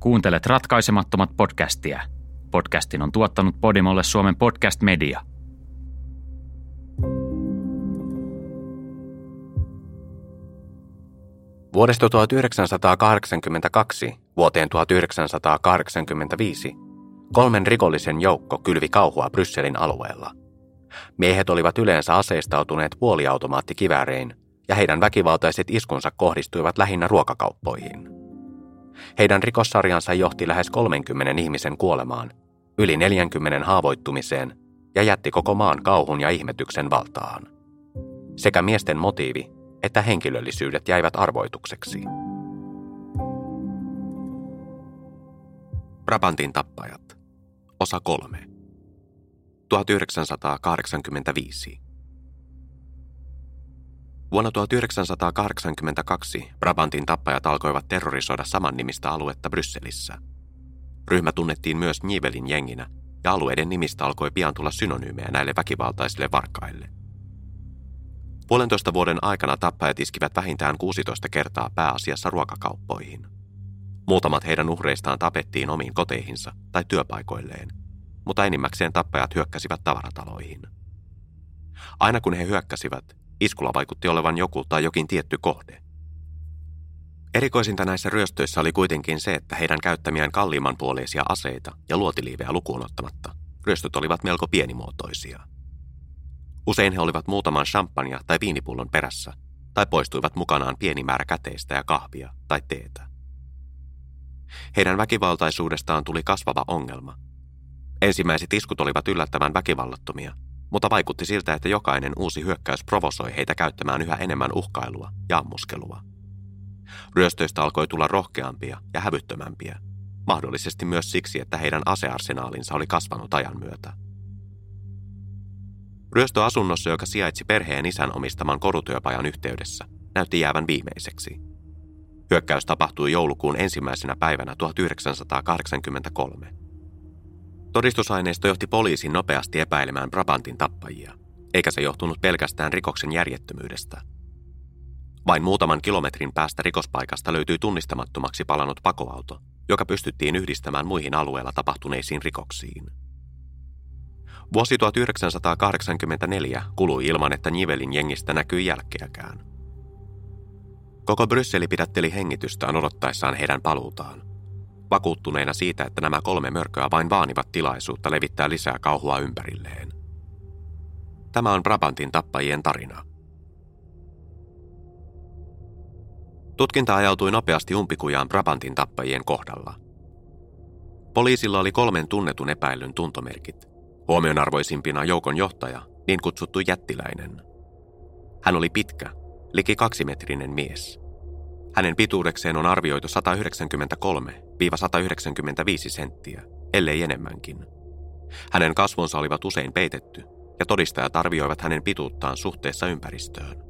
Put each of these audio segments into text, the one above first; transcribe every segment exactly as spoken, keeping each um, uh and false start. Kuuntelet ratkaisemattomat podcastia. Podcastin on tuottanut Podimolle Suomen podcast media. Vuodesta tuhatyhdeksänsataakahdeksankymmentäkaksi vuoteen tuhatyhdeksänsataakahdeksankymmentäviisi kolmen rikollisen joukko kylvi kauhua Brysselin alueella. Miehet olivat yleensä aseistautuneet puoliautomaattikiväärein ja heidän väkivaltaiset iskunsa kohdistuivat lähinnä ruokakauppoihin. Heidän rikossarjansa johti lähes kolmenkymmenen ihmisen kuolemaan, yli neljänkymmenen haavoittumiseen ja jätti koko maan kauhun ja ihmetyksen valtaan. Sekä miesten motiivi että henkilöllisyydet jäivät arvoitukseksi. Brabantin tappajat, osa kolme, tuhatyhdeksänsataakahdeksankymmentäviisi. Vuonna tuhatyhdeksänsataakahdeksankymmentäkaksi Brabantin tappajat alkoivat terrorisoida samannimistä aluetta Brysselissä. Ryhmä tunnettiin myös Nivelles-jenginä, ja alueiden nimistä alkoi pian tulla synonyymejä näille väkivaltaisille varkaille. Puolentoista vuoden aikana tappajat iskivät vähintään kuusitoista kertaa pääasiassa ruokakauppoihin. Muutamat heidän uhreistaan tapettiin omiin koteihinsa tai työpaikoilleen, mutta enimmäkseen tappajat hyökkäsivät tavarataloihin. Aina kun he hyökkäsivät, iskulla vaikutti olevan joku tai jokin tietty kohde. Erikoisinta näissä ryöstöissä oli kuitenkin se, että heidän käyttämiään kalliimmanpuoleisia aseita ja luotiliivejä lukuun ottamatta ryöstöt olivat melko pienimuotoisia. Usein he olivat muutaman champagne- tai viinipullon perässä tai poistuivat mukanaan pieni määrä käteistä ja kahvia tai teetä. Heidän väkivaltaisuudestaan tuli kasvava ongelma. Ensimmäiset iskut olivat yllättävän väkivallattomia, mutta vaikutti siltä, että jokainen uusi hyökkäys provosoi heitä käyttämään yhä enemmän uhkailua ja ammuskelua. Ryöstöistä alkoi tulla rohkeampia ja hävyttömämpiä, mahdollisesti myös siksi, että heidän asearsenaalinsa oli kasvanut ajan myötä. Ryöstö asunnossa, joka sijaitsi perheen isän omistaman korutyöpajan yhteydessä, näytti jäävän viimeiseksi. Hyökkäys tapahtui joulukuun ensimmäisenä päivänä tuhatyhdeksänsataakahdeksankymmentäkolme. Todistusaineisto johti poliisin nopeasti epäilemään Brabantin tappajia, eikä se johtunut pelkästään rikoksen järjettömyydestä. Vain muutaman kilometrin päästä rikospaikasta löytyi tunnistamattomaksi palannut pakoauto, joka pystyttiin yhdistämään muihin alueella tapahtuneisiin rikoksiin. Vuosi tuhatyhdeksänsataakahdeksankymmentäneljä kului ilman, että Nivelles-jengistä näkyi jälkeäkään. Koko Brysseli pidätteli hengitystään odottaessaan heidän paluutaan, vakuuttuneena siitä, että nämä kolme mörköä vain vaanivat tilaisuutta levittää lisää kauhua ympärilleen. Tämä on Brabantin tappajien tarina. Tutkinta ajautui nopeasti umpikujaan Brabantin tappajien kohdalla. Poliisilla oli kolmen tunnetun epäillyn tuntomerkit. Huomionarvoisimpina joukon johtaja, niin kutsuttu jättiläinen. Hän oli pitkä, liki kaksimetrinen mies. Hänen pituudekseen on arvioitu sata yhdeksänkymmentäkolme–sata yhdeksänkymmentäviisi senttiä, ellei enemmänkin. Hänen kasvonsa olivat usein peitetty, ja todistajat arvioivat hänen pituuttaan suhteessa ympäristöön.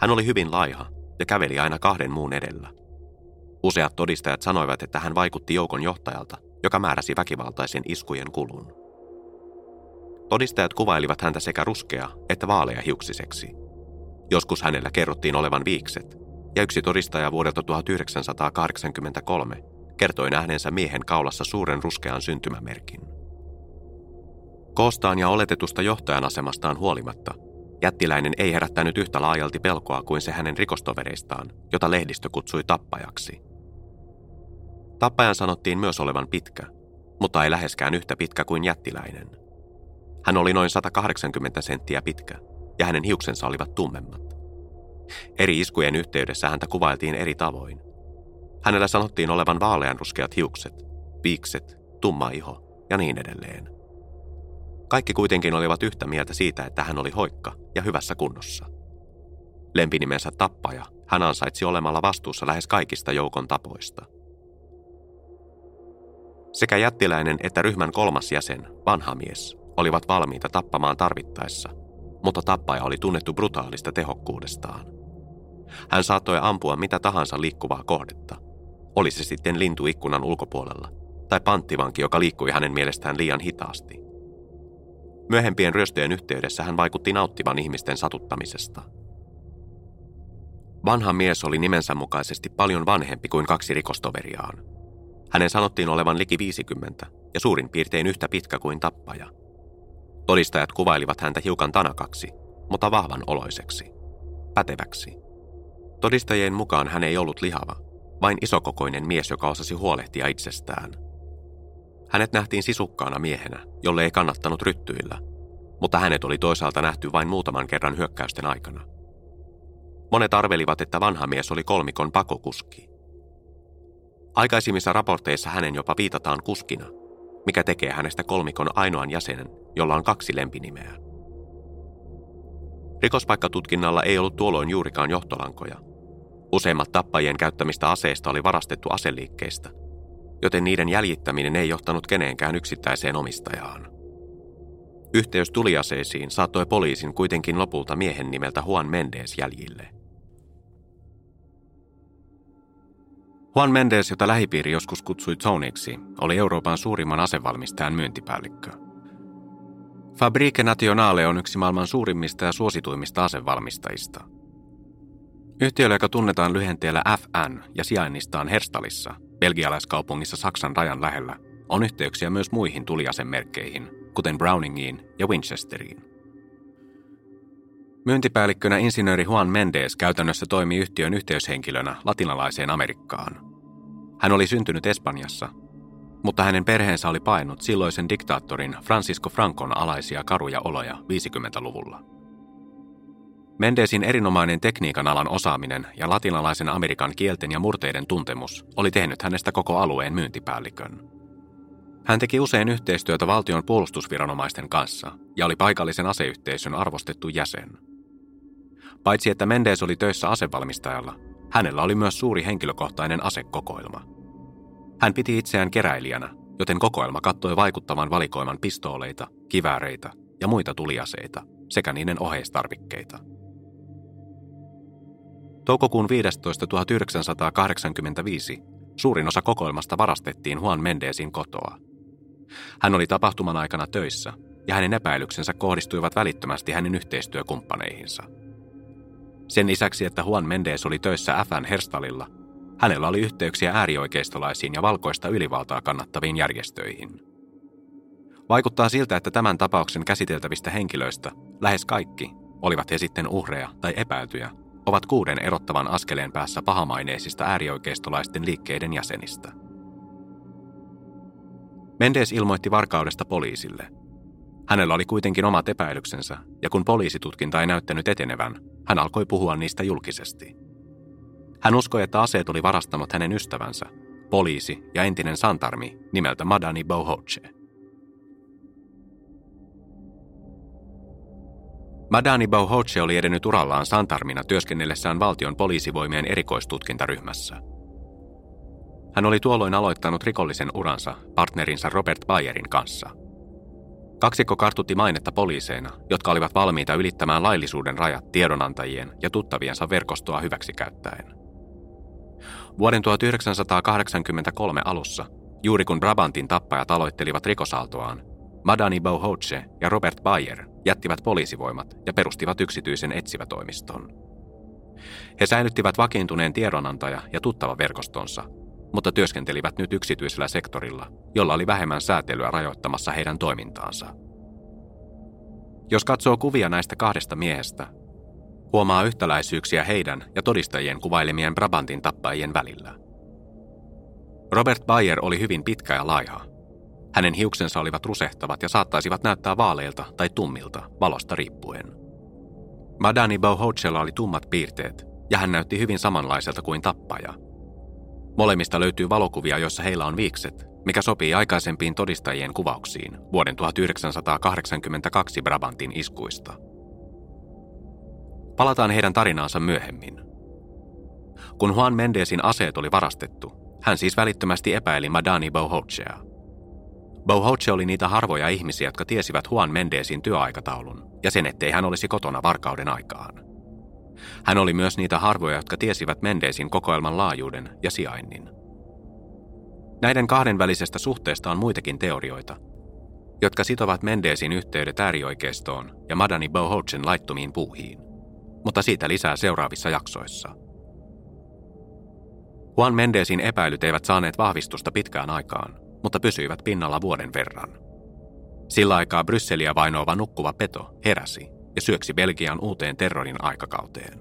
Hän oli hyvin laiha ja käveli aina kahden muun edellä. Useat todistajat sanoivat, että hän vaikutti joukon johtajalta, joka määräsi väkivaltaisen iskujen kulun. Todistajat kuvailivat häntä sekä ruskea että vaalea hiuksiseksi. Joskus hänellä kerrottiin olevan viikset, ja yksi todistaja vuodelta tuhatyhdeksänsataakahdeksankymmentäkolme kertoi nähneensä miehen kaulassa suuren ruskean syntymämerkin. Koostaan ja oletetusta johtajan asemastaan huolimatta, jättiläinen ei herättänyt yhtä laajalti pelkoa kuin se hänen rikostovereistaan, jota lehdistö kutsui tappajaksi. Tappajan sanottiin myös olevan pitkä, mutta ei läheskään yhtä pitkä kuin jättiläinen. Hän oli noin sata kahdeksankymmentä senttiä pitkä, ja hänen hiuksensa olivat tummemmat. Eri iskujen yhteydessä häntä kuvailtiin eri tavoin. Hänellä sanottiin olevan vaaleanruskeat hiukset, viikset, tumma iho ja niin edelleen. Kaikki kuitenkin olivat yhtä mieltä siitä, että hän oli hoikka ja hyvässä kunnossa. Lempinimensä tappaja hän ansaitsi olemalla vastuussa lähes kaikista joukon tapoista. Sekä jättiläinen että ryhmän kolmas jäsen, vanha mies, olivat valmiita tappamaan tarvittaessa, mutta tappaja oli tunnettu brutaalista tehokkuudestaan. Hän saattoi ampua mitä tahansa liikkuvaa kohdetta, oli se sitten lintu ikkunan ulkopuolella tai panttivanki, joka liikkui hänen mielestään liian hitaasti. Myöhempien ryöstöjen yhteydessä hän vaikutti nauttivan ihmisten satuttamisesta. Vanha mies oli nimensä mukaisesti paljon vanhempi kuin kaksi rikostoveriaan. Hänen sanottiin olevan liki viisikymmentä ja suurin piirtein yhtä pitkä kuin tappaja. Todistajat kuvailivat häntä hiukan tanakaksi, mutta vahvan oloiseksi, päteväksi. Todistajien mukaan hän ei ollut lihava, vain isokokoinen mies, joka osasi huolehtia itsestään. Hänet nähtiin sisukkaana miehenä, jolle ei kannattanut ryttyillä, mutta hänet oli toisaalta nähty vain muutaman kerran hyökkäysten aikana. Monet arvelivat, että vanha mies oli kolmikon pakokuski. Aikaisemmissa raporteissa hänen jopa viitataan kuskina, mikä tekee hänestä kolmikon ainoan jäsenen, jolla on kaksi lempinimeä. Rikospaikkatutkinnalla ei ollut tuolloin juurikaan johtolankoja. Useimmat tappajien käyttämistä aseista oli varastettu aseliikkeistä, joten niiden jäljittäminen ei johtanut keneenkään yksittäiseen omistajaan. Yhteys tuliaseisiin saattoi poliisin kuitenkin lopulta miehen nimeltä Juan Méndez jäljille. Juan Méndez, jota lähipiiri joskus kutsui Zoniksi, oli Euroopan suurimman asevalmistajan myyntipäällikkö. Fabrique Nationale on yksi maailman suurimmista ja suosituimmista asevalmistajista. Yhtiöllä, joka tunnetaan lyhenteellä F N ja sijainnistaan Herstalissa, belgialaiskaupungissa Saksan rajan lähellä, on yhteyksiä myös muihin tuliasemerkkeihin, kuten Browningiin ja Winchesteriin. Myyntipäällikkönä insinööri Juan Méndez käytännössä toimi yhtiön yhteyshenkilönä latinalaiseen Amerikkaan. Hän oli syntynyt Espanjassa, mutta hänen perheensä oli paennut silloisen diktaattorin Francisco Francon alaisia karuja oloja viisikymmentäluvulla. Méndezin erinomainen tekniikan alan osaaminen ja latinalaisen Amerikan kielten ja murteiden tuntemus oli tehnyt hänestä koko alueen myyntipäällikön. Hän teki usein yhteistyötä valtion puolustusviranomaisten kanssa ja oli paikallisen aseyhteisön arvostettu jäsen. Paitsi että Méndez oli töissä asevalmistajalla, hänellä oli myös suuri henkilökohtainen asekokoelma. Hän piti itseään keräilijänä, joten kokoelma kattoi vaikuttavan valikoiman pistooleita, kivääreitä ja muita tuliaseita sekä niiden oheistarvikkeita. Toukokuun viidestoista tuhatyhdeksänsataakahdeksankymmentäviisi suurin osa kokoelmasta varastettiin Juan Méndezin kotoa. Hän oli tapahtuman aikana töissä, ja hänen epäilyksensä kohdistuivat välittömästi hänen yhteistyökumppaneihinsa. Sen lisäksi, että Juan Méndez oli töissä F N Herstalilla, hänellä oli yhteyksiä äärioikeistolaisiin ja valkoista ylivaltaa kannattaviin järjestöihin. Vaikuttaa siltä, että tämän tapauksen käsiteltävistä henkilöistä lähes kaikki, olivat he sitten uhreja tai epäiltyjä, ovat kuuden erottavan askeleen päässä pahamaineisista äärioikeistolaisten liikkeiden jäsenistä. Méndez ilmoitti varkaudesta poliisille. Hänellä oli kuitenkin omat epäilyksensä, ja kun poliisitutkinta ei näyttänyt etenevän, hän alkoi puhua niistä julkisesti. Hän uskoi, että aseet oli varastanut hänen ystävänsä, poliisi ja entinen santarmi nimeltä Madani Bouhouche. Madani Bouhouche oli edennyt urallaan santarmina työskennellessään valtion poliisivoimien erikoistutkintaryhmässä. Hän oli tuolloin aloittanut rikollisen uransa partnerinsa Robert Beijerin kanssa. Kaksikko kartutti mainetta poliiseina, jotka olivat valmiita ylittämään laillisuuden rajat tiedonantajien ja tuttaviensa verkostoa hyväksikäyttäen. Vuoden tuhatyhdeksänsataakahdeksankymmentäkolme alussa, juuri kun Brabantin tappajat aloittelivat rikosaaltoaan, Madani Bouhouche ja Robert Beijer jättivät poliisivoimat ja perustivat yksityisen etsivätoimiston. He säilyttivät vakiintuneen tiedonantaja- ja tuttavaverkostonsa, mutta työskentelivät nyt yksityisellä sektorilla, jolla oli vähemmän säätelyä rajoittamassa heidän toimintaansa. Jos katsoo kuvia näistä kahdesta miehestä, huomaa yhtäläisyyksiä heidän ja todistajien kuvailemien Brabantin tappajien välillä. Robert Beijer oli hyvin pitkä ja laiha. Hänen hiuksensa olivat rusehtavat ja saattaisivat näyttää vaaleilta tai tummilta, valosta riippuen. Madani Bouhouchella oli tummat piirteet, ja hän näytti hyvin samanlaiselta kuin tappaja. Molemmista löytyy valokuvia, joissa heillä on viikset, mikä sopii aikaisempiin todistajien kuvauksiin vuoden tuhatyhdeksänsataakahdeksankymmentäkaksi Brabantin iskuista. Palataan heidän tarinaansa myöhemmin. Kun Juan Méndezin aseet oli varastettu, hän siis välittömästi epäili Madani Bouhouchea. Bouhouche oli niitä harvoja ihmisiä, jotka tiesivät Juan Méndezin työaikataulun ja sen, ettei hän olisi kotona varkauden aikaan. Hän oli myös niitä harvoja, jotka tiesivät Méndezin kokoelman laajuuden ja sijainnin. Näiden kahden välisestä suhteesta on muitakin teorioita, jotka sitovat Méndezin yhteydet äärioikeistoon ja Madani Bouhouchen laittomiin puuhiin, mutta siitä lisää seuraavissa jaksoissa. Juan Méndezin epäilyt eivät saaneet vahvistusta pitkään aikaan, mutta pysyivät pinnalla vuoden verran. Sillä aikaa Brysseliä vainoava nukkuva peto heräsi ja syöksi Belgian uuteen terrorin aikakauteen.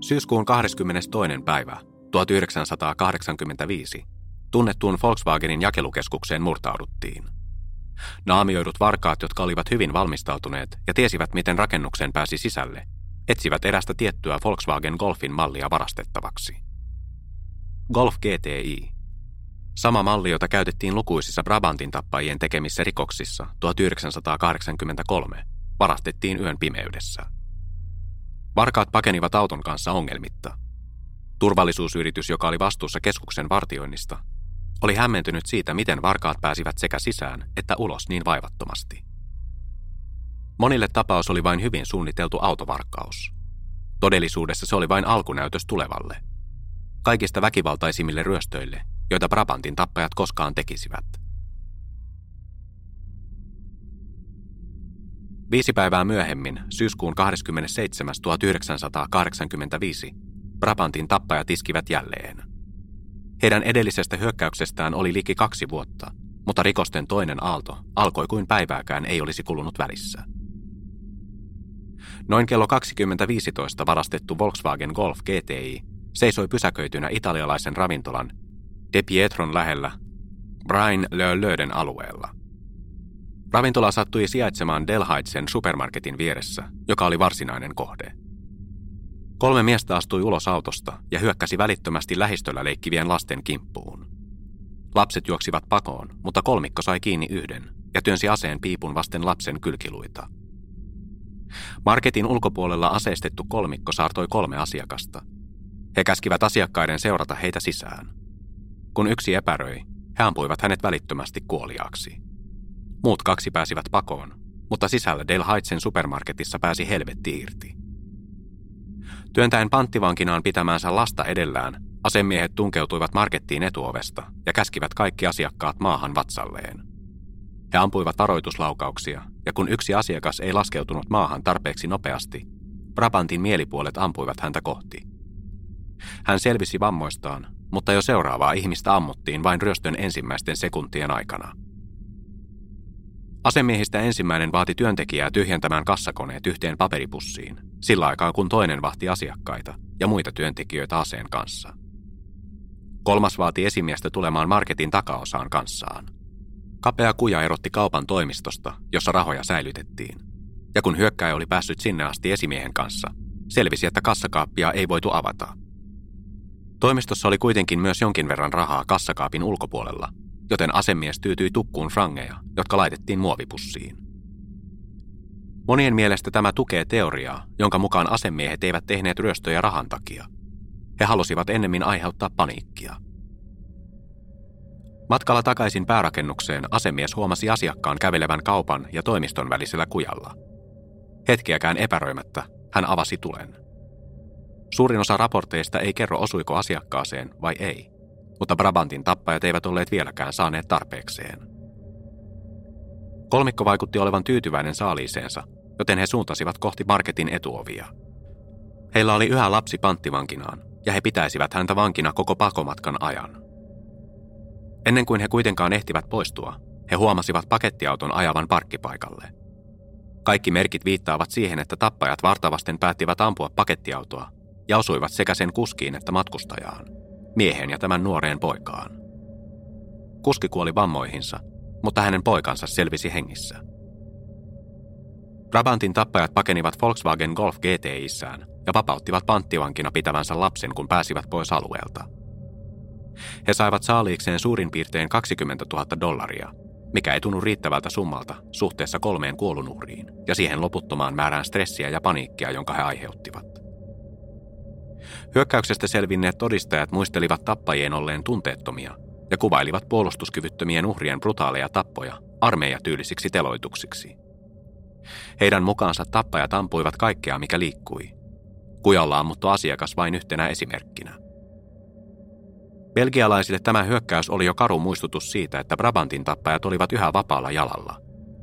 Syyskuun kahdeskymmenestoinen päivä tuhatyhdeksänsataakahdeksankymmentäviisi tunnettuun Volkswagenin jakelukeskukseen murtauduttiin. Naamioidut varkaat, jotka olivat hyvin valmistautuneet ja tiesivät, miten rakennukseen pääsi sisälle, etsivät erästä tiettyä Volkswagen Golfin mallia varastettavaksi. Golf G T I. Sama malli, jota käytettiin lukuisissa Brabantin tappajien tekemissä rikoksissa tuhatyhdeksänsataakahdeksankymmentäkolme, varastettiin yön pimeydessä. Varkaat pakenivat auton kanssa ongelmitta. Turvallisuusyritys, joka oli vastuussa keskuksen vartioinnista, oli hämmentynyt siitä, miten varkaat pääsivät sekä sisään että ulos niin vaivattomasti. Monille tapaus oli vain hyvin suunniteltu autovarkaus. Todellisuudessa se oli vain alkunäytös tulevalle. Kaikista väkivaltaisimmille ryöstöille, joita Brabantin tappajat koskaan tekisivät. Viisi päivää myöhemmin, syyskuun kahdeskymmenesseitsemäs tuhatyhdeksänsataakahdeksankymmentäviisi, Brabantin tappajat iskivät jälleen. Heidän edellisestä hyökkäyksestään oli liki kaksi vuotta, mutta rikosten toinen aalto alkoi kuin päivääkään ei olisi kulunut välissä. Noin kello kaksikymmentä viisitoista varastettu Volkswagen Golf G T I seisoi pysäköitynä italialaisen ravintolan De Pietron lähellä Braine-l'Alleuden alueella. Ravintola sattui sijaitsemaan Delhaizen supermarketin vieressä, joka oli varsinainen kohde. Kolme miestä astui ulos autosta ja hyökkäsi välittömästi lähistöllä leikkivien lasten kimppuun. Lapset juoksivat pakoon, mutta kolmikko sai kiinni yhden ja työnsi aseen piipun vasten lapsen kylkiluita. Marketin ulkopuolella aseistettu kolmikko saartoi kolme asiakasta. He käskivät asiakkaiden seurata heitä sisään. Kun yksi epäröi, he ampuivat hänet välittömästi kuoliaaksi. Muut kaksi pääsivät pakoon, mutta sisällä Delhaizen supermarketissa pääsi helvetti irti. Työntäen panttivankinaan pitämäänsä lasta edellään, asemiehet tunkeutuivat markettiin etuovesta ja käskivät kaikki asiakkaat maahan vatsalleen. He ampuivat varoituslaukauksia, ja kun yksi asiakas ei laskeutunut maahan tarpeeksi nopeasti, Brabantin mielipuolet ampuivat häntä kohti. Hän selvisi vammoistaan, mutta jo seuraavaa ihmistä ammuttiin vain ryöstön ensimmäisten sekuntien aikana. Asemiehistä ensimmäinen vaati työntekijää tyhjentämään kassakoneet yhteen paperipussiin, sillä aikaa kun toinen vahti asiakkaita ja muita työntekijöitä aseen kanssa. Kolmas vaati esimiestä tulemaan marketin takaosaan kanssaan. Kapea kuja erotti kaupan toimistosta, jossa rahoja säilytettiin, ja kun hyökkääjä oli päässyt sinne asti esimiehen kanssa, selvisi, että kassakaappia ei voitu avata. Toimistossa oli kuitenkin myös jonkin verran rahaa kassakaapin ulkopuolella, joten asemies tyytyi tukkuun frangeja, jotka laitettiin muovipussiin. Monien mielestä tämä tukee teoriaa, jonka mukaan asemiehet eivät tehneet ryöstöjä rahan takia. He halusivat ennemmin aiheuttaa paniikkia. Matkalla takaisin päärakennukseen asemies huomasi asiakkaan kävelevän kaupan ja toimiston välisellä kujalla. Hetkeäkään epäröimättä hän avasi tulen. Suurin osa raporteista ei kerro osuiko asiakkaaseen vai ei, mutta Brabantin tappajat eivät olleet vieläkään saaneet tarpeekseen. Kolmikko vaikutti olevan tyytyväinen saaliiseensa, joten he suuntasivat kohti marketin etuovia. Heillä oli yhä lapsi panttivankinaan, ja he pitäisivät häntä vankina koko pakomatkan ajan. Ennen kuin he kuitenkaan ehtivät poistua, he huomasivat pakettiauton ajavan parkkipaikalle. Kaikki merkit viittaavat siihen, että tappajat vartavasten päättivät ampua pakettiautoa ja osuivat sekä sen kuskiin että matkustajaan, miehen ja tämän nuoreen poikaan. Kuski kuoli vammoihinsa, mutta hänen poikansa selvisi hengissä. Brabantin tappajat pakenivat Volkswagen Golf G T I:ssään ja vapauttivat panttivankina pitävänsä lapsen, kun pääsivät pois alueelta. He saivat saaliikseen suurin piirtein kaksikymmentätuhatta dollaria, mikä ei tunnu riittävältä summalta suhteessa kolmeen kuolunuhriin ja siihen loputtomaan määrään stressiä ja paniikkia, jonka he aiheuttivat. Hyökkäyksestä selvinneet todistajat muistelivat tappajien olleen tunteettomia ja kuvailivat puolustuskyvyttömien uhrien brutaaleja tappoja armeijatyylisiksi teloituksiksi. Heidän mukaansa tappajat ampuivat kaikkea, mikä liikkui. Kujalla ammuttu asiakas vain yhtenä esimerkkinä. Belgialaisille tämä hyökkäys oli jo karu muistutus siitä, että Brabantin tappajat olivat yhä vapaalla jalalla,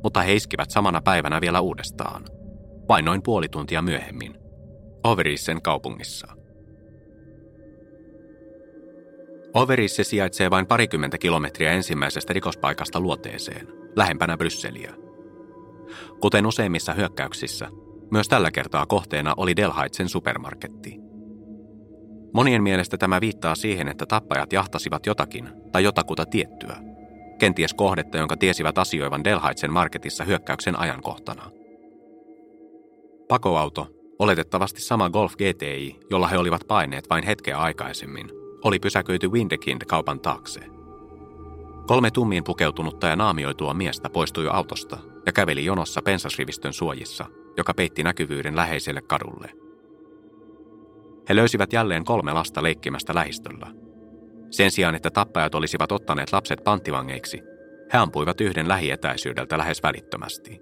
mutta he iskivät samana päivänä vielä uudestaan, vain noin puoli tuntia myöhemmin, Overijsen kaupungissa. Overijse sijaitsee vain parikymmentä kilometriä ensimmäisestä rikospaikasta luoteeseen, lähempänä Brysseliä. Kuten useimmissa hyökkäyksissä, myös tällä kertaa kohteena oli Delhaizen supermarketti. Monien mielestä tämä viittaa siihen, että tappajat jahtasivat jotakin tai jotakuta tiettyä, kenties kohdetta, jonka tiesivät asioivan Delhaizen marketissa hyökkäyksen ajankohtana. Pakoauto, oletettavasti sama Golf G T I, jolla he olivat paineet vain hetkeä aikaisemmin, oli pysäköity Windekind-kaupan taakse. Kolme tummiin pukeutunutta ja naamioitua miestä poistui autosta ja käveli jonossa pensasrivistön suojissa, joka peitti näkyvyyden läheiselle kadulle. He löysivät jälleen kolme lasta leikkimästä lähistöllä. Sen sijaan, että tappajat olisivat ottaneet lapset panttivangeiksi, he ampuivat yhden lähietäisyydeltä lähes välittömästi.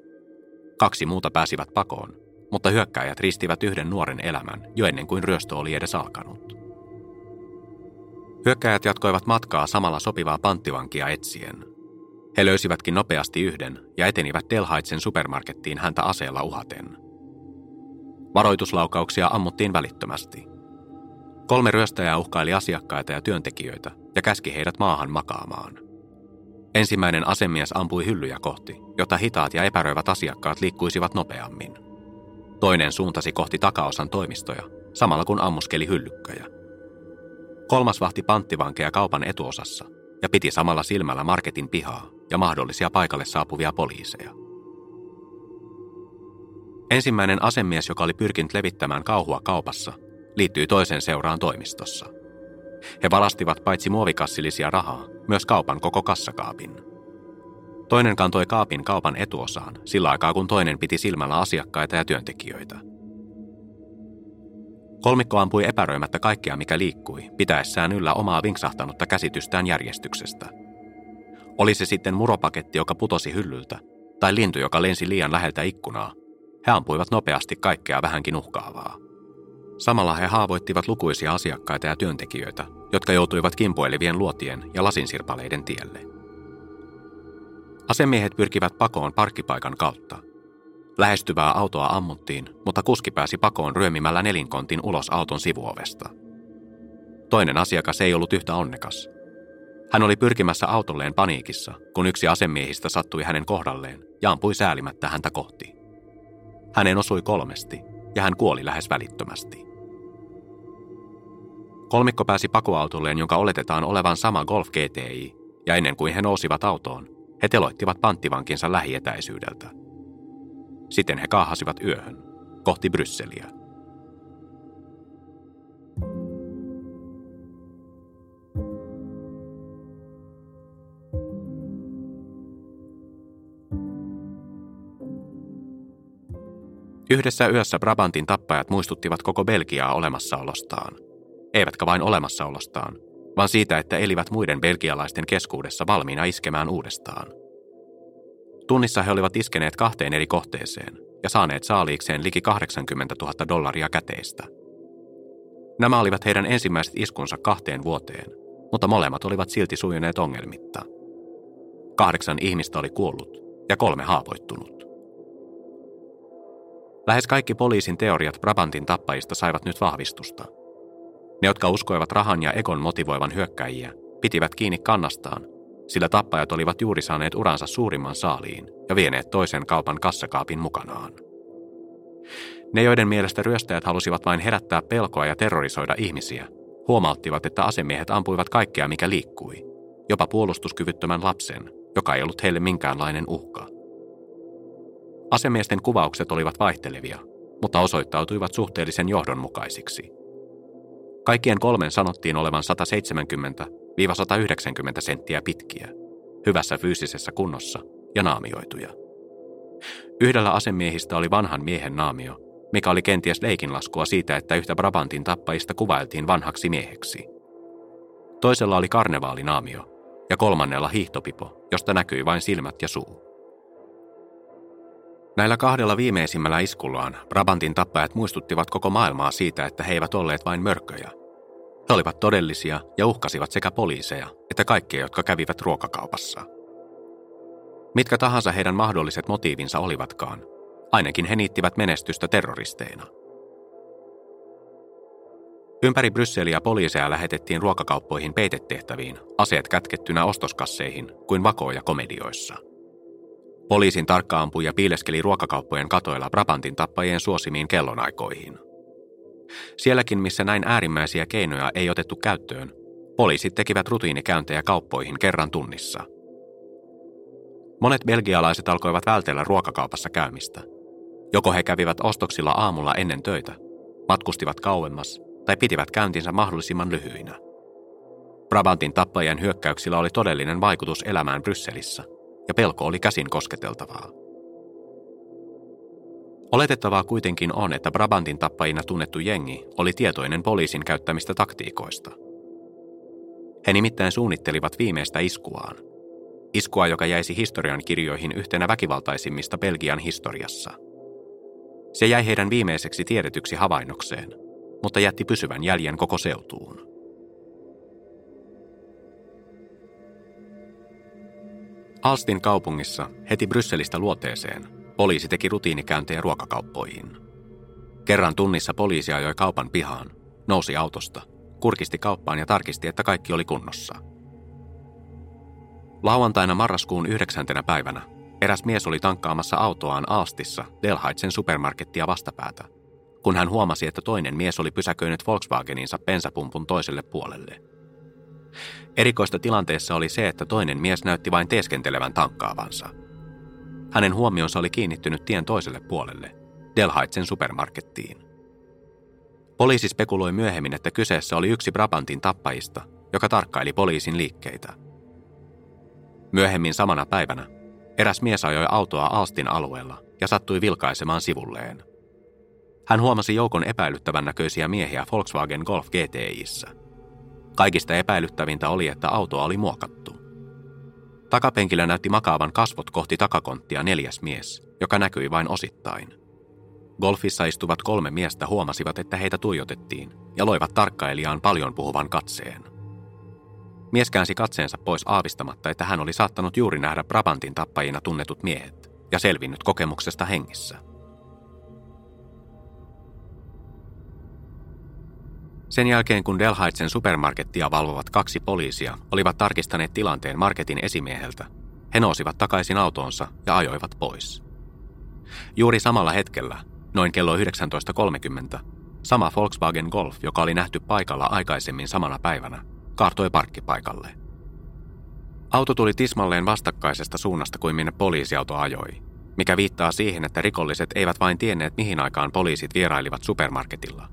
Kaksi muuta pääsivät pakoon, mutta hyökkääjät ristivät yhden nuoren elämän jo ennen kuin ryöstö oli edes alkanut. Hyökkääjät jatkoivat matkaa samalla sopivaa panttivankia etsien. He löysivätkin nopeasti yhden ja etenivät Delhaizen supermarkettiin häntä aseella uhaten. Varoituslaukauksia ammuttiin välittömästi. Kolme ryöstäjää uhkaili asiakkaita ja työntekijöitä ja käski heidät maahan makaamaan. Ensimmäinen asemies ampui hyllyjä kohti, jotta hitaat ja epäröivät asiakkaat liikkuisivat nopeammin. Toinen suuntasi kohti takaosan toimistoja, samalla kun ammuskeli hyllykköjä. Kolmas vahti panttivankeja kaupan etuosassa ja piti samalla silmällä marketin pihaa ja mahdollisia paikalle saapuvia poliiseja. Ensimmäinen asemies, joka oli pyrkinyt levittämään kauhua kaupassa, liittyi toiseen seuraan toimistossa. He valastivat paitsi muovikassillisia rahaa, myös kaupan koko kassakaapin. Toinen kantoi kaapin kaupan etuosaan sillä aikaa, kun toinen piti silmällä asiakkaita ja työntekijöitä. Kolmikko ampui epäröimättä kaikkea, mikä liikkui, pitäessään yllä omaa vinksahtanutta käsitystään järjestyksestä. Oli se sitten muropaketti, joka putosi hyllyltä, tai lintu, joka lensi liian läheltä ikkunaa, he ampuivat nopeasti kaikkea vähänkin uhkaavaa. Samalla he haavoittivat lukuisia asiakkaita ja työntekijöitä, jotka joutuivat kimpoilevien luotien ja lasinsirpaleiden tielle. Asemiehet pyrkivät pakoon parkkipaikan kautta. Lähestyvää autoa ammuttiin, mutta kuski pääsi pakoon ryömimällä nelinkontin ulos auton sivuovesta. Toinen asiakas ei ollut yhtä onnekas. Hän oli pyrkimässä autolleen paniikissa, kun yksi asemiehistä sattui hänen kohdalleen ja ampui säälimättä häntä kohti. Häneen osui kolmesti ja hän kuoli lähes välittömästi. Kolmikko pääsi pakoautolleen, jonka oletetaan olevan sama Golf G T I, ja ennen kuin he nousivat autoon, he teloittivat panttivankinsa lähietäisyydeltä. Siten he kaahasivat yöhön, kohti Brysseliä. Yhdessä yössä Brabantin tappajat muistuttivat koko Belgiaa olemassaolostaan. Eivätkä vain olemassaolostaan, vaan siitä, että elivät muiden belgialaisten keskuudessa valmiina iskemään uudestaan. Tunnissa he olivat iskeneet kahteen eri kohteeseen ja saaneet saaliikseen liki kahdeksankymmentätuhatta dollaria käteistä. Nämä olivat heidän ensimmäiset iskunsa kahteen vuoteen, mutta molemmat olivat silti sujuneet ongelmitta. Kahdeksan ihmistä oli kuollut ja kolme haavoittunut. Lähes kaikki poliisin teoriat Brabantin tappajista saivat nyt vahvistusta. Ne, jotka uskoivat rahan ja egon motivoivan hyökkäjiä, pitivät kiinni kannastaan, sillä tappajat olivat juuri saaneet uransa suurimman saaliin ja vieneet toisen kaupan kassakaapin mukanaan. Ne, joiden mielestä ryöstäjät halusivat vain herättää pelkoa ja terrorisoida ihmisiä, huomauttivat, että asemiehet ampuivat kaikkea, mikä liikkui, jopa puolustuskyvyttömän lapsen, joka ei ollut heille minkäänlainen uhka. Asemiesten kuvaukset olivat vaihtelevia, mutta osoittautuivat suhteellisen johdonmukaisiksi. Kaikkien kolmen sanottiin olevan sata seitsemänkymmentä–sata yhdeksänkymmentä senttiä pitkiä, hyvässä fyysisessä kunnossa ja naamioituja. Yhdellä asemiehistä oli vanhan miehen naamio, mikä oli kenties leikinlaskua siitä, että yhtä Brabantin tappajista kuvailtiin vanhaksi mieheksi. Toisella oli karnevaalinaamio ja kolmannella hiihtopipo, josta näkyi vain silmät ja suu. Näillä kahdella viimeisimmällä iskullaan Brabantin tappajat muistuttivat koko maailmaa siitä, että he eivät olleet vain mörköjä, He olivat todellisia ja uhkasivat sekä poliiseja että kaikkia, jotka kävivät ruokakaupassa. Mitkä tahansa heidän mahdolliset motiivinsa olivatkaan, ainakin he niittivät menestystä terroristeina. Ympäri Brysseliä poliiseja lähetettiin ruokakauppoihin peitetehtäviin, aseet kätkettynä ostoskasseihin kuin vakoja komedioissa. Poliisin tarkka-ampuja piileskeli ruokakauppojen katoilla Brabantin tappajien suosimiin kellonaikoihin. Sielläkin, missä näin äärimmäisiä keinoja ei otettu käyttöön, poliisit tekivät rutiinikäyntejä kauppoihin kerran tunnissa. Monet belgialaiset alkoivat vältellä ruokakaupassa käymistä. Joko he kävivät ostoksilla aamulla ennen töitä, matkustivat kauemmas tai pitivät käyntinsä mahdollisimman lyhyinä. Brabantin tappajien hyökkäyksillä oli todellinen vaikutus elämään Brysselissä, ja pelko oli käsin kosketeltavaa. Oletettavaa kuitenkin on, että Brabantin tappajina tunnettu jengi oli tietoinen poliisin käyttämistä taktiikoista. He nimittäin suunnittelivat viimeistä iskuaan. Iskua, joka jäisi historian kirjoihin yhtenä väkivaltaisimmista Belgian historiassa. Se jäi heidän viimeiseksi tiedetyksi havainnokseen, mutta jätti pysyvän jäljen koko seutuun. Aalstin kaupungissa, heti Brysselistä luoteeseen, poliisi teki rutiinikäyntejä ruokakauppoihin. Kerran tunnissa poliisi ajoi kaupan pihaan, nousi autosta, kurkisti kauppaan ja tarkisti, että kaikki oli kunnossa. Lauantaina marraskuun yhdeksäntenä päivänä eräs mies oli tankkaamassa autoaan Aalstissa Delhaizen supermarkettia vastapäätä, kun hän huomasi, että toinen mies oli pysäköinyt Volkswageninsa bensapumpun toiselle puolelle. Erikoista tilanteessa oli se, että toinen mies näytti vain teeskentelevän tankkaavansa. Hänen huomionsa oli kiinnittynyt tien toiselle puolelle, Delhaizen supermarkettiin. Poliisi spekuloi myöhemmin, että kyseessä oli yksi Brabantin tappajista, joka tarkkaili poliisin liikkeitä. Myöhemmin samana päivänä eräs mies ajoi autoa Aalstin alueella ja sattui vilkaisemaan sivulleen. Hän huomasi joukon epäilyttävän näköisiä miehiä Volkswagen Golf G T I:ssä. Kaikista epäilyttävintä oli, että autoa oli muokattu. Takapenkillä näytti makaavan kasvot kohti takakonttia neljäs mies, joka näkyi vain osittain. Golfissa istuvat kolme miestä huomasivat, että heitä tuijotettiin ja loivat tarkkailijaan paljon puhuvan katseen. Mies käänsi katseensa pois aavistamatta, että hän oli saattanut juuri nähdä Brabantin tappajina tunnetut miehet ja selvinnyt kokemuksesta hengissä. Sen jälkeen, kun Delhaizen supermarkettia valvovat kaksi poliisia olivat tarkistaneet tilanteen marketin esimieheltä, he nousivat takaisin autoonsa ja ajoivat pois. Juuri samalla hetkellä, noin kello yhdeksäntoista kolmekymmentä, sama Volkswagen Golf, joka oli nähty paikalla aikaisemmin samana päivänä, kaartoi parkkipaikalle. Auto tuli tismalleen vastakkaisesta suunnasta kuin minne poliisiauto ajoi, mikä viittaa siihen, että rikolliset eivät vain tienneet mihin aikaan poliisit vierailivat supermarketilla.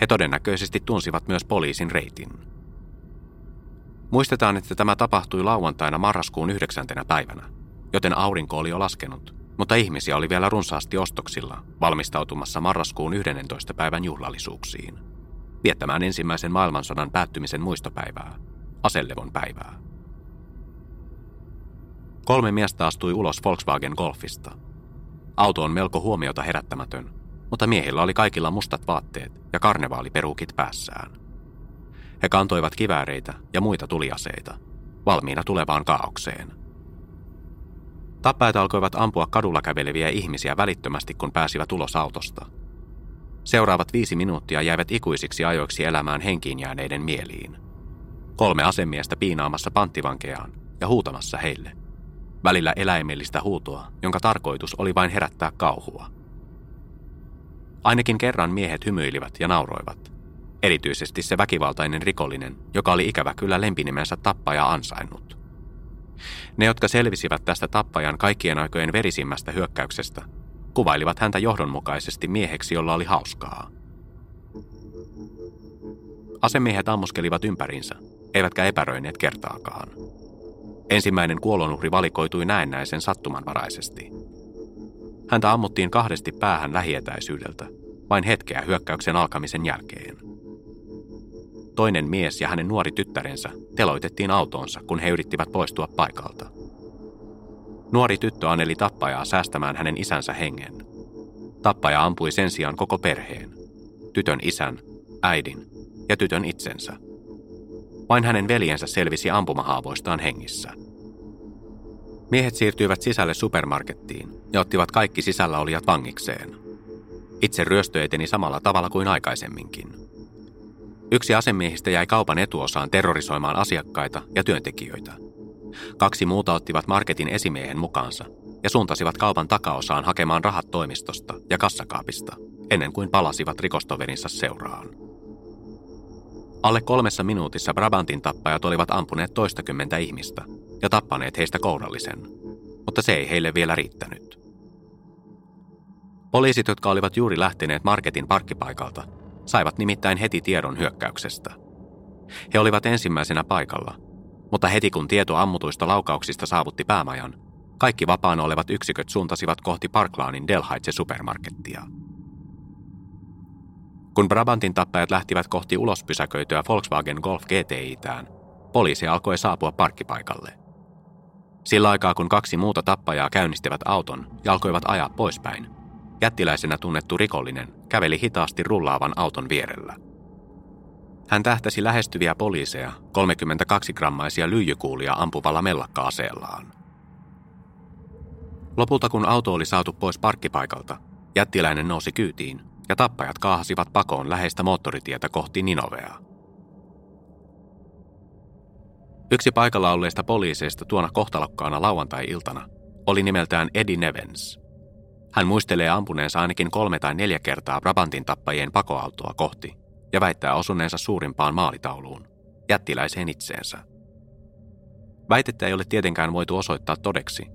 He todennäköisesti tunsivat myös poliisin reitin. Muistetaan, että tämä tapahtui lauantaina marraskuun yhdeksäntenä päivänä, joten aurinko oli jo laskenut, mutta ihmisiä oli vielä runsaasti ostoksilla valmistautumassa marraskuun yhdennentoista päivän juhlallisuuksiin, viettämään ensimmäisen maailmansodan päättymisen muistopäivää, aselevon päivää. Kolme miestä astui ulos Volkswagen Golfista. Auto on melko huomiota herättämätön, mutta miehillä oli kaikilla mustat vaatteet ja karnevaaliperuukit päässään. He kantoivat kivääreitä ja muita tuliaseita, valmiina tulevaan kaaokseen. Tappaajat alkoivat ampua kadulla käveleviä ihmisiä välittömästi, kun pääsivät ulos autosta. Seuraavat viisi minuuttia jäivät ikuisiksi ajoiksi elämään henkiin jääneiden mieliin. Kolme asemiestä piinaamassa panttivankejaan ja huutamassa heille. Välillä eläimellistä huutoa, jonka tarkoitus oli vain herättää kauhua. Ainakin kerran miehet hymyilivät ja nauroivat. Erityisesti se väkivaltainen rikollinen, joka oli ikävä kyllä lempinimensä tappaja ansainnut. Ne, jotka selvisivät tästä tappajan kaikkien aikojen verisimmästä hyökkäyksestä, kuvailivat häntä johdonmukaisesti mieheksi, jolla oli hauskaa. Asemiehet ammuskelivat ympäriinsä, eivätkä epäröineet kertaakaan. Ensimmäinen kuolonuhri valikoitui näennäisen sattumanvaraisesti. Häntä ammuttiin kahdesti päähän lähietäisyydeltä, vain hetkeä hyökkäyksen alkamisen jälkeen. Toinen mies ja hänen nuori tyttärensä teloitettiin autoonsa, kun he yrittivät poistua paikalta. Nuori tyttö aneli tappajaa säästämään hänen isänsä hengen. Tappaja ampui sen sijaan koko perheen, tytön isän, äidin ja tytön itsensä, Vain hänen veljensä selvisi ampumahaavoistaan hengissä. Miehet siirtyivät sisälle supermarkettiin ja ottivat kaikki sisällä olijat vangikseen. Itse ryöstö eteni samalla tavalla kuin aikaisemminkin. Yksi asemiehistä jäi kaupan etuosaan terrorisoimaan asiakkaita ja työntekijöitä. Kaksi muuta ottivat marketin esimiehen mukaansa ja suuntasivat kaupan takaosaan hakemaan rahat toimistosta ja kassakaapista, ennen kuin palasivat rikostoverinsa seuraan. Alle kolmessa minuutissa Brabantin tappajat olivat ampuneet toistakymmentä ihmistä ja tappaneet heistä kourallisen, mutta se ei heille vielä riittänyt. Poliisit, jotka olivat juuri lähteneet marketin parkkipaikalta, saivat nimittäin heti tiedon hyökkäyksestä. He olivat ensimmäisenä paikalla, mutta heti kun tieto ammutuista laukauksista saavutti päämajan, kaikki vapaana olevat yksiköt suuntasivat kohti Parklaanin Delhaize-supermarkettia. Kun Brabantin tappajat lähtivät kohti ulospysäköityä Volkswagen Golf G T I:tään, poliisi alkoi saapua parkkipaikalle. Sillä aikaa kun kaksi muuta tappajaa käynnistivät auton ja alkoivat ajaa poispäin, jättiläisenä tunnettu rikollinen käveli hitaasti rullaavan auton vierellä. Hän tähtäsi lähestyviä poliiseja kolmekymmentäkaksi grammaisia lyijykuulia ampuvalla mellakka-aseellaan. Lopulta kun auto oli saatu pois parkkipaikalta, jättiläinen nousi kyytiin ja tappajat kaahasivat pakoon läheistä moottoritietä kohti Ninovea. Yksi paikalla olleista poliiseista tuona kohtalokkaana lauantai-iltana oli nimeltään Eddie Nevens. Hän muistelee ampuneensa ainakin kolme tai neljä kertaa Brabantin tappajien pakoautoa kohti ja väittää osuneensa suurimpaan maalitauluun, jättiläiseen itseensä. Väitettä ei ole tietenkään voitu osoittaa todeksi,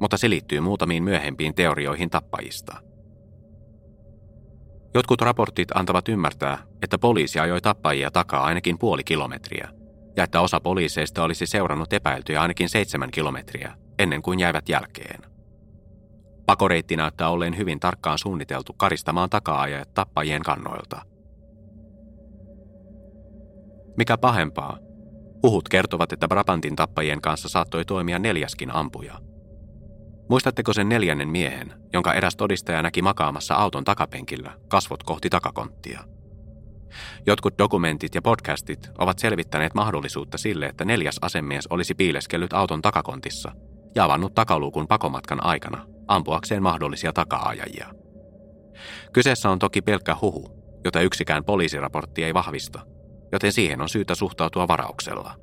mutta se liittyy muutamiin myöhempiin teorioihin tappajista. Jotkut raportit antavat ymmärtää, että poliisi ajoi tappajia takaa ainakin puoli kilometriä ja että osa poliiseista olisi seurannut epäiltyjä ainakin seitsemän kilometriä ennen kuin jäivät jälkeen. Pakoreitti näyttää olleen hyvin tarkkaan suunniteltu karistamaan taka-ajajat tappajien kannoilta. Mikä pahempaa, huhut kertovat, että Brabantin tappajien kanssa saattoi toimia neljäskin ampuja. Muistatteko sen neljännen miehen, jonka eräs todistaja näki makaamassa auton takapenkillä, kasvot kohti takakonttia? Jotkut dokumentit ja podcastit ovat selvittäneet mahdollisuutta sille, että neljäs asemies olisi piileskellyt auton takakontissa ja avannut takaluukun pakomatkan aikana ampuakseen mahdollisia taka-ajajia. Kyseessä on toki pelkkä huhu, jota yksikään poliisiraportti ei vahvista, joten siihen on syytä suhtautua varauksella.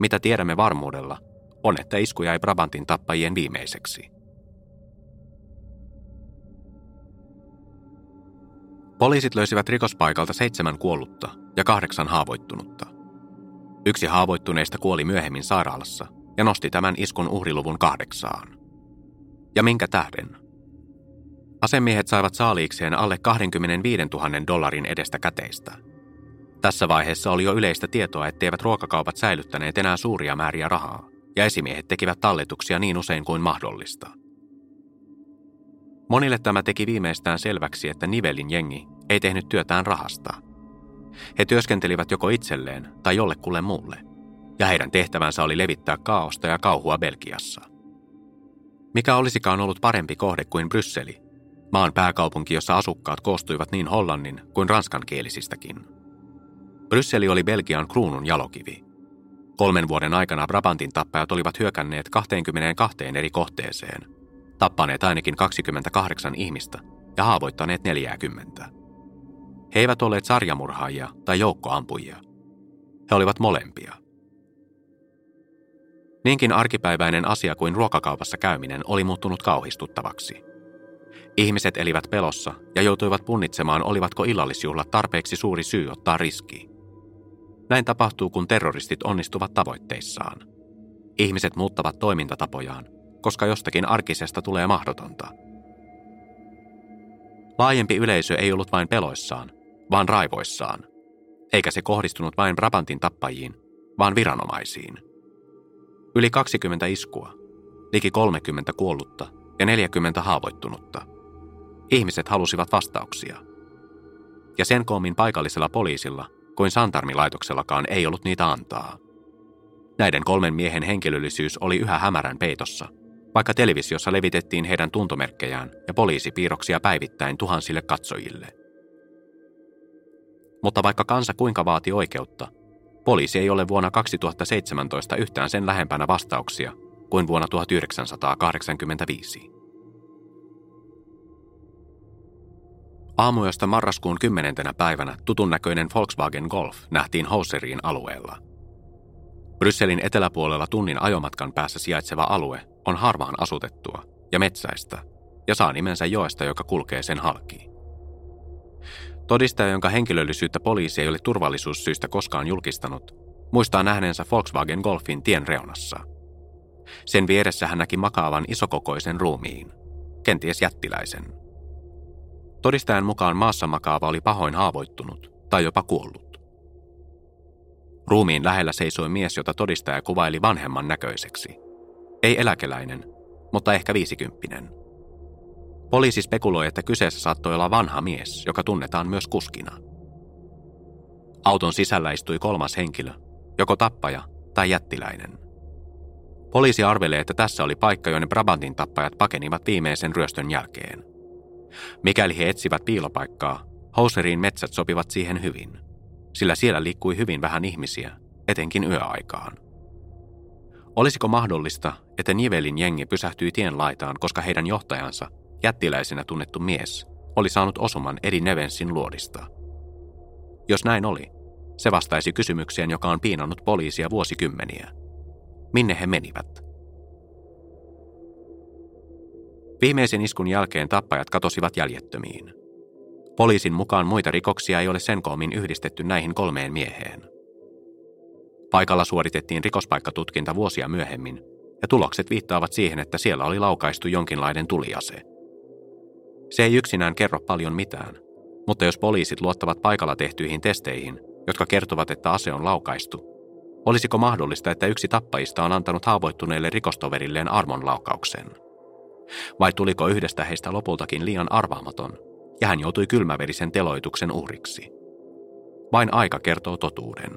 Mitä tiedämme varmuudella, on, että isku jäi Brabantin tappajien viimeiseksi. Poliisit löysivät rikospaikalta seitsemän kuollutta ja kahdeksan haavoittunutta. Yksi haavoittuneista kuoli myöhemmin sairaalassa ja nosti tämän iskun uhriluvun kahdeksaan. Ja minkä tähden? Asemiehet saivat saaliikseen alle kaksikymmentäviisituhatta dollarin edestä käteistä. Tässä vaiheessa oli jo yleistä tietoa, etteivät ruokakaupat säilyttäneet enää suuria määriä rahaa, ja esimiehet tekivät talletuksia niin usein kuin mahdollista. Monille tämä teki viimeistään selväksi, että Nivellin-jengi ei tehnyt työtään rahasta. He työskentelivät joko itselleen tai jollekulle muulle, ja heidän tehtävänsä oli levittää kaaosta ja kauhua Belgiassa. Mikä olisikaan ollut parempi kohde kuin Brysseli, maan pääkaupunki, jossa asukkaat koostuivat niin hollannin kuin ranskankielisistäkin. Brysseli oli Belgian kruunun jalokivi. Kolmen vuoden aikana Brabantin tappajat olivat hyökänneet kaksikymmentäkaksi eri kohteeseen, tappaneet ainakin kaksikymmentäkahdeksan ihmistä ja haavoittaneet neljäkymmentä. He eivät olleet sarjamurhaajia tai joukkoampujia. He olivat molempia. Niinkin arkipäiväinen asia kuin ruokakaupassa käyminen oli muuttunut kauhistuttavaksi. Ihmiset elivät pelossa ja joutuivat punnitsemaan, olivatko illallisjuhlat tarpeeksi suuri syy ottaa riski. Näin tapahtuu, kun terroristit onnistuvat tavoitteissaan. Ihmiset muuttavat toimintatapojaan, koska jostakin arkisesta tulee mahdotonta. Laajempi yleisö ei ollut vain peloissaan, vaan raivoissaan. Eikä se kohdistunut vain Brabantin tappajiin, vaan viranomaisiin. Yli kaksikymmentä iskua, liki kolmekymmentä kuollutta ja neljäkymmentä haavoittunutta. Ihmiset halusivat vastauksia. Ja sen koommin paikallisella poliisilla kuin santarmilaitoksellakaan ei ollut niitä antaa. Näiden kolmen miehen henkilöllisyys oli yhä hämärän peitossa, vaikka televisiossa levitettiin heidän tuntomerkkejään ja poliisipiirroksia päivittäin tuhansille katsojille. Mutta vaikka kansa kuinka vaati oikeutta, Poliisi ei ole vuonna kaksituhattaseitsemäntoista yhtään sen lähempänä vastauksia kuin vuonna tuhatyhdeksänsataakahdeksankymmentäviisi. Aamuyöstä marraskuun kymmenentenä päivänä tutun näköinen Volkswagen Golf nähtiin Housseriin alueella. Brysselin eteläpuolella tunnin ajomatkan päässä sijaitseva alue on harvaan asutettua ja metsäistä ja saa nimensä joesta, joka kulkee sen halki. Todistaja, jonka henkilöllisyyttä poliisi ei ole turvallisuussyistä koskaan julkistanut, muistaa nähneensä Volkswagen Golfin tien reunassa. Sen vieressä hän näki makaavan isokokoisen ruumiin, kenties jättiläisen. Todistajan mukaan maassa makaava oli pahoin haavoittunut tai jopa kuollut. Ruumiin lähellä seisoi mies, jota todistaja kuvaili vanhemman näköiseksi. Ei eläkeläinen, mutta ehkä viisikymppinen. Poliisi spekuloi, että kyseessä saattoi olla vanha mies, joka tunnetaan myös kuskina. Auton sisällä istui kolmas henkilö, joko tappaja tai jättiläinen. Poliisi arvelee, että tässä oli paikka, jonne Brabantin tappajat pakenivat viimeisen ryöstön jälkeen. Mikäli he etsivät piilopaikkaa, Houseriin metsät sopivat siihen hyvin, sillä siellä liikkui hyvin vähän ihmisiä, etenkin yöaikaan. Olisiko mahdollista, että Nivellin-jengi pysähtyi tien laitaan, koska heidän johtajansa, jättiläisenä tunnettu mies, oli saanut osuman Eddie Nevensin luodista? Jos näin oli, se vastaisi kysymykseen, joka on piinannut poliisia vuosikymmeniä. Minne he menivät? Viimeisen iskun jälkeen tappajat katosivat jäljettömiin. Poliisin mukaan muita rikoksia ei ole sen koomin yhdistetty näihin kolmeen mieheen. Paikalla suoritettiin rikospaikkatutkinta vuosia myöhemmin, ja tulokset viittaavat siihen, että siellä oli laukaistu jonkinlainen tuliase. Se ei yksinään kerro paljon mitään, mutta jos poliisit luottavat paikalla tehtyihin testeihin, jotka kertovat, että ase on laukaistu, olisiko mahdollista, että yksi tappajista on antanut haavoittuneelle rikostoverilleen armonlaukauksen? Vai tuliko yhdestä heistä lopultakin liian arvaamaton, ja hän joutui kylmäverisen teloituksen uhriksi? Vain aika kertoo totuuden.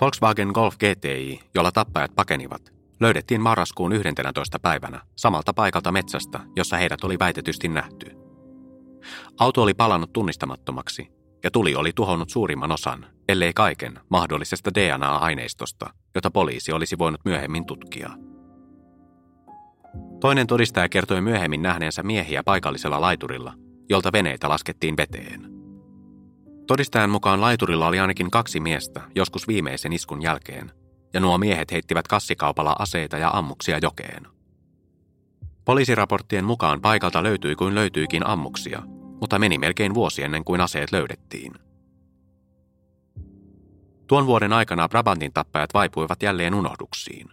Volkswagen Golf G T I, jolla tappajat pakenivat, löydettiin marraskuun yhdentenätoista päivänä samalta paikalta metsästä, jossa heidät oli väitetysti nähty. Auto oli palannut tunnistamattomaksi, ja tuli oli tuhonnut suurimman osan, ellei kaiken, mahdollisesta D N A-aineistosta, jota poliisi olisi voinut myöhemmin tutkia. Toinen todistaja kertoi myöhemmin nähneensä miehiä paikallisella laiturilla, jolta veneitä laskettiin veteen. Todistajan mukaan laiturilla oli ainakin kaksi miestä joskus viimeisen iskun jälkeen, ja nuo miehet heittivät kassikaupalla aseita ja ammuksia jokeen. Poliisiraporttien mukaan paikalta löytyi kuin löytyikin ammuksia, mutta meni melkein vuosi ennen kuin aseet löydettiin. Tuon vuoden aikana Brabantin tappajat vaipuivat jälleen unohduksiin.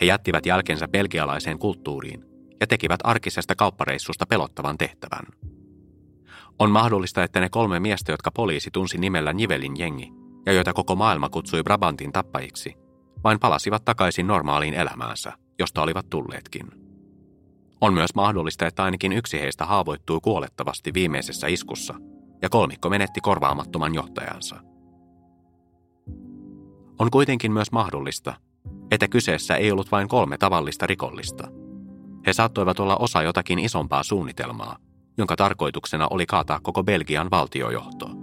He jättivät jälkensä belgialaiseen kulttuuriin ja tekivät arkisesta kauppareissusta pelottavan tehtävän. On mahdollista, että ne kolme miestä, jotka poliisi tunsi nimellä Nivellin-jengi ja joita koko maailma kutsui Brabantin tappajiksi, vain palasivat takaisin normaaliin elämäänsä, josta olivat tulleetkin. On myös mahdollista, että ainakin yksi heistä haavoittui kuolettavasti viimeisessä iskussa ja kolmikko menetti korvaamattoman johtajansa. On kuitenkin myös mahdollista, että kyseessä ei ollut vain kolme tavallista rikollista. He saattoivat olla osa jotakin isompaa suunnitelmaa, jonka tarkoituksena oli kaataa koko Belgian valtiojohto.